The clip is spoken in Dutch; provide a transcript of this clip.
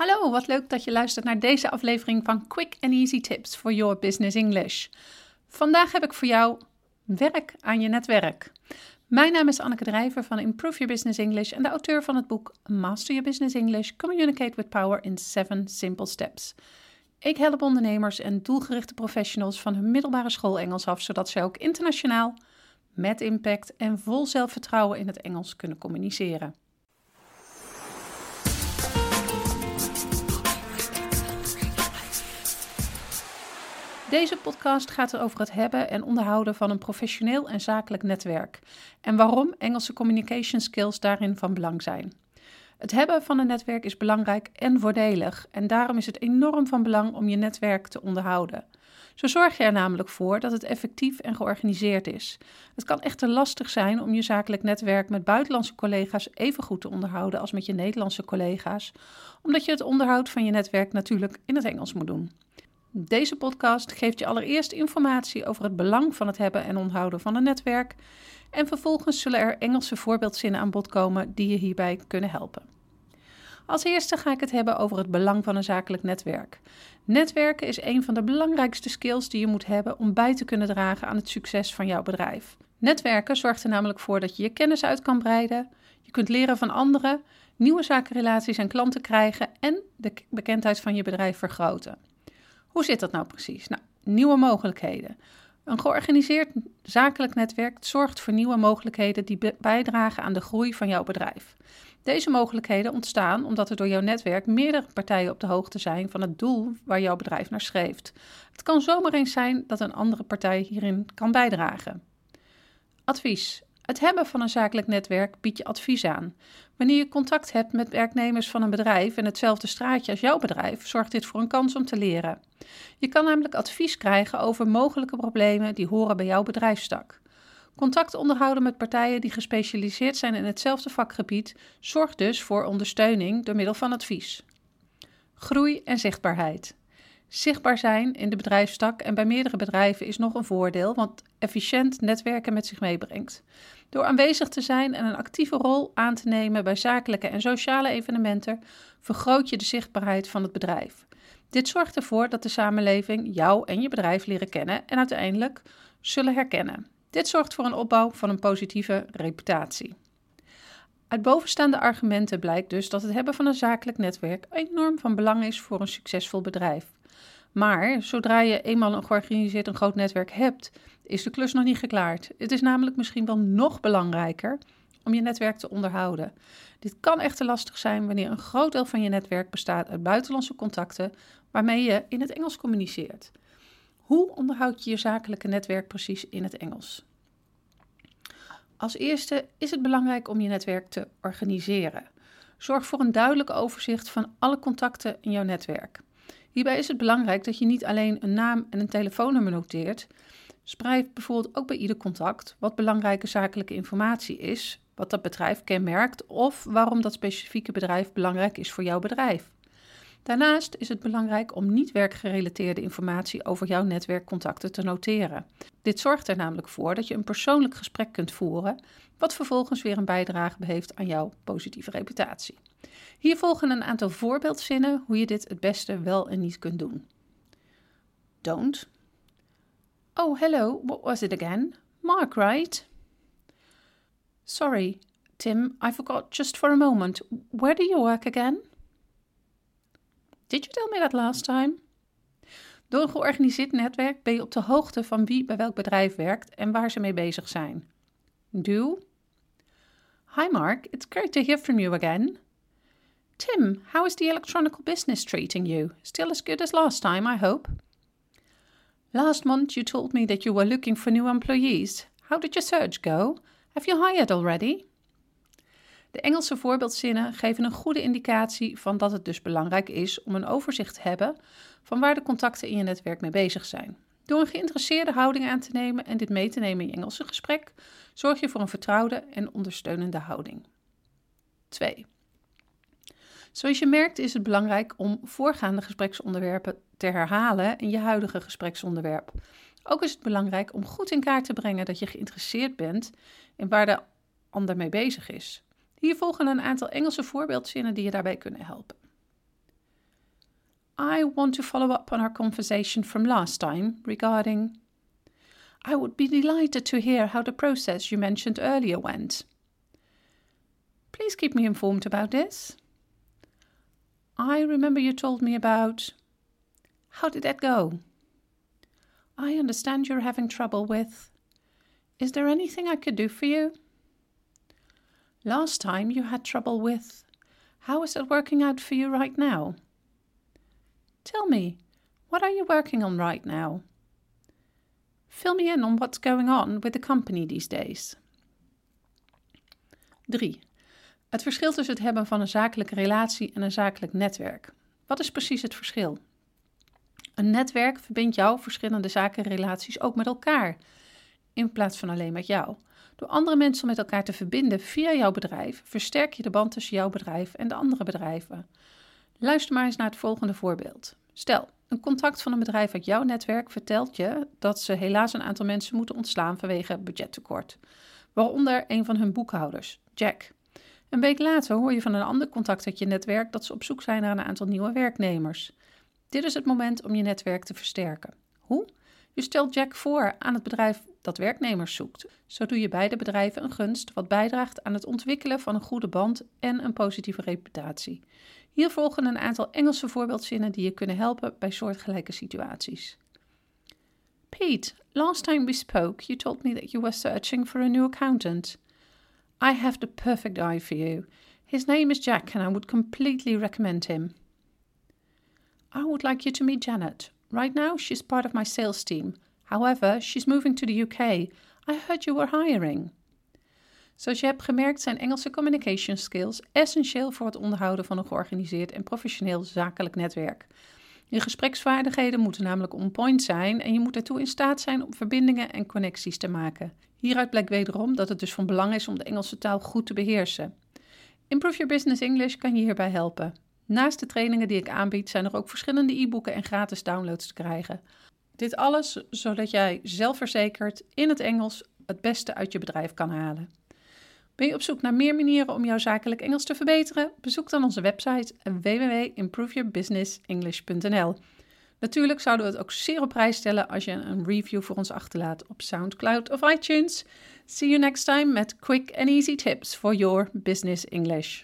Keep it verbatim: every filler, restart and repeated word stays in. Hallo, wat leuk dat je luistert naar deze aflevering van Quick and Easy Tips for Your Business English. Vandaag heb ik voor jou werk aan je netwerk. Mijn naam is Anneke Drijver van Improve Your Business English en de auteur van het boek Master Your Business English, Communicate with Power in Seven Simple Steps. Ik help ondernemers en doelgerichte professionals van hun middelbare school Engels af, zodat zij ook internationaal, met impact en vol zelfvertrouwen in het Engels kunnen communiceren. Deze podcast gaat er over het hebben en onderhouden van een professioneel en zakelijk netwerk en waarom Engelse communication skills daarin van belang zijn. Het hebben van een netwerk is belangrijk en voordelig en daarom is het enorm van belang om je netwerk te onderhouden. Zo zorg je er namelijk voor dat het effectief en georganiseerd is. Het kan echter lastig zijn om je zakelijk netwerk met buitenlandse collega's even goed te onderhouden als met je Nederlandse collega's, omdat je het onderhoud van je netwerk natuurlijk in het Engels moet doen. Deze podcast geeft je allereerst informatie over het belang van het hebben en onderhouden van een netwerk. En vervolgens zullen er Engelse voorbeeldzinnen aan bod komen die je hierbij kunnen helpen. Als eerste ga ik het hebben over het belang van een zakelijk netwerk. Netwerken is een van de belangrijkste skills die je moet hebben om bij te kunnen dragen aan het succes van jouw bedrijf. Netwerken zorgt er namelijk voor dat je je kennis uit kan breiden, je kunt leren van anderen, nieuwe zakenrelaties en klanten krijgen en de bekendheid van je bedrijf vergroten. Hoe zit dat nou precies? Nou, nieuwe mogelijkheden. Een georganiseerd zakelijk netwerk zorgt voor nieuwe mogelijkheden die bijdragen aan de groei van jouw bedrijf. Deze mogelijkheden ontstaan omdat er door jouw netwerk meerdere partijen op de hoogte zijn van het doel waar jouw bedrijf naar streeft. Het kan zomaar eens zijn dat een andere partij hierin kan bijdragen. Advies. Het hebben van een zakelijk netwerk biedt je advies aan. Wanneer je contact hebt met werknemers van een bedrijf in hetzelfde straatje als jouw bedrijf, zorgt dit voor een kans om te leren. Je kan namelijk advies krijgen over mogelijke problemen die horen bij jouw bedrijfstak. Contact onderhouden met partijen die gespecialiseerd zijn in hetzelfde vakgebied zorgt dus voor ondersteuning door middel van advies. Groei en zichtbaarheid. Zichtbaar zijn in de bedrijfstak en bij meerdere bedrijven is nog een voordeel, want efficiënt netwerken met zich meebrengt. Door aanwezig te zijn en een actieve rol aan te nemen bij zakelijke en sociale evenementen, vergroot je de zichtbaarheid van het bedrijf. Dit zorgt ervoor dat de samenleving jou en je bedrijf leren kennen en uiteindelijk zullen herkennen. Dit zorgt voor een opbouw van een positieve reputatie. Uit bovenstaande argumenten blijkt dus dat het hebben van een zakelijk netwerk enorm van belang is voor een succesvol bedrijf. Maar zodra je eenmaal een georganiseerd en groot netwerk hebt, is de klus nog niet geklaard. Het is namelijk misschien wel nog belangrijker om je netwerk te onderhouden. Dit kan echter lastig zijn wanneer een groot deel van je netwerk bestaat uit buitenlandse contacten waarmee je in het Engels communiceert. Hoe onderhoud je je zakelijke netwerk precies in het Engels? Als eerste is het belangrijk om je netwerk te organiseren. Zorg voor een duidelijk overzicht van alle contacten in jouw netwerk. Hierbij is het belangrijk dat je niet alleen een naam en een telefoonnummer noteert. Schrijf bijvoorbeeld ook bij ieder contact wat belangrijke zakelijke informatie is, wat dat bedrijf kenmerkt of waarom dat specifieke bedrijf belangrijk is voor jouw bedrijf. Daarnaast is het belangrijk om niet werkgerelateerde informatie over jouw netwerkcontacten te noteren. Dit zorgt er namelijk voor dat je een persoonlijk gesprek kunt voeren, wat vervolgens weer een bijdrage heeft aan jouw positieve reputatie. Hier volgen een aantal voorbeeldzinnen hoe je dit het beste wel en niet kunt doen. Don't. Oh, hello, what was it again? Mark, right? Sorry, Tim, I forgot just for a moment. Where do you work again? Did you tell me that last time? Door een georganiseerd netwerk ben je op de hoogte van wie bij welk bedrijf werkt en waar ze mee bezig zijn. Do. Hi Mark, it's great to hear from you again. Tim, how is the electronic business treating you? Still as good as last time, I hope. Last month you told me that you were looking for new employees. How did your search go? Have you hired already? De Engelse voorbeeldzinnen geven een goede indicatie van dat het dus belangrijk is om een overzicht te hebben van waar de contacten in je netwerk mee bezig zijn. Door een geïnteresseerde houding aan te nemen en dit mee te nemen in je Engelse gesprek, zorg je voor een vertrouwde en ondersteunende houding. twee. Zoals je merkt is het belangrijk om voorgaande gespreksonderwerpen te herhalen in je huidige gespreksonderwerp. Ook is het belangrijk om goed in kaart te brengen dat je geïnteresseerd bent in waar de ander mee bezig is. Hier volgen een aantal Engelse voorbeeldzinnen die je daarbij kunnen helpen. I want to follow up on our conversation from last time regarding I would be delighted to hear how the process you mentioned earlier went. Please keep me informed about this. I remember you told me about how did that go? I understand you're having trouble with is there anything I could do for you? Last time you had trouble with how is it working out for you right now? Tell me, what are you working on right now? Fill me in on what's going on with the company these days. drie. Het verschil tussen het hebben van een zakelijke relatie en een zakelijk netwerk. Wat is precies het verschil? Een netwerk verbindt jouw verschillende zakenrelaties ook met elkaar, in plaats van alleen met jou. Door andere mensen met elkaar te verbinden via jouw bedrijf, versterk je de band tussen jouw bedrijf en de andere bedrijven. Luister maar eens naar het volgende voorbeeld. Stel, een contact van een bedrijf uit jouw netwerk vertelt je dat ze helaas een aantal mensen moeten ontslaan vanwege budgettekort. Waaronder een van hun boekhouders, Jack. Een week later hoor je van een ander contact uit je netwerk dat ze op zoek zijn naar een aantal nieuwe werknemers. Dit is het moment om je netwerk te versterken. Hoe? Je stelt Jack voor aan het bedrijf dat werknemers zoekt. Zo doe je beide bedrijven een gunst wat bijdraagt aan het ontwikkelen van een goede band en een positieve reputatie. Hier volgen een aantal Engelse voorbeeldzinnen die je kunnen helpen bij soortgelijke situaties. Pete, last time we spoke, you told me that you were searching for a new accountant. I have the perfect guy for you. His name is Jack and I would completely recommend him. I would like you to meet Janet. Right now she's part of my sales team. However, she's moving to the U K. I heard you were hiring. Zoals je hebt gemerkt zijn Engelse communication skills essentieel voor het onderhouden van een georganiseerd en professioneel zakelijk netwerk. Je gespreksvaardigheden moeten namelijk on point zijn en je moet ertoe in staat zijn om verbindingen en connecties te maken. Hieruit blijkt wederom dat het dus van belang is om de Engelse taal goed te beheersen. Improve Your Business English kan je hierbij helpen. Naast de trainingen die ik aanbied zijn er ook verschillende e-boeken en gratis downloads te krijgen. Dit alles zodat jij zelfverzekerd in het Engels het beste uit je bedrijf kan halen. Ben je op zoek naar meer manieren om jouw zakelijk Engels te verbeteren? Bezoek dan onze website w w w punt improve your business english punt n l. Natuurlijk zouden we het ook zeer op prijs stellen als je een review voor ons achterlaat op SoundCloud of iTunes. See you next time met quick and easy tips for your business English.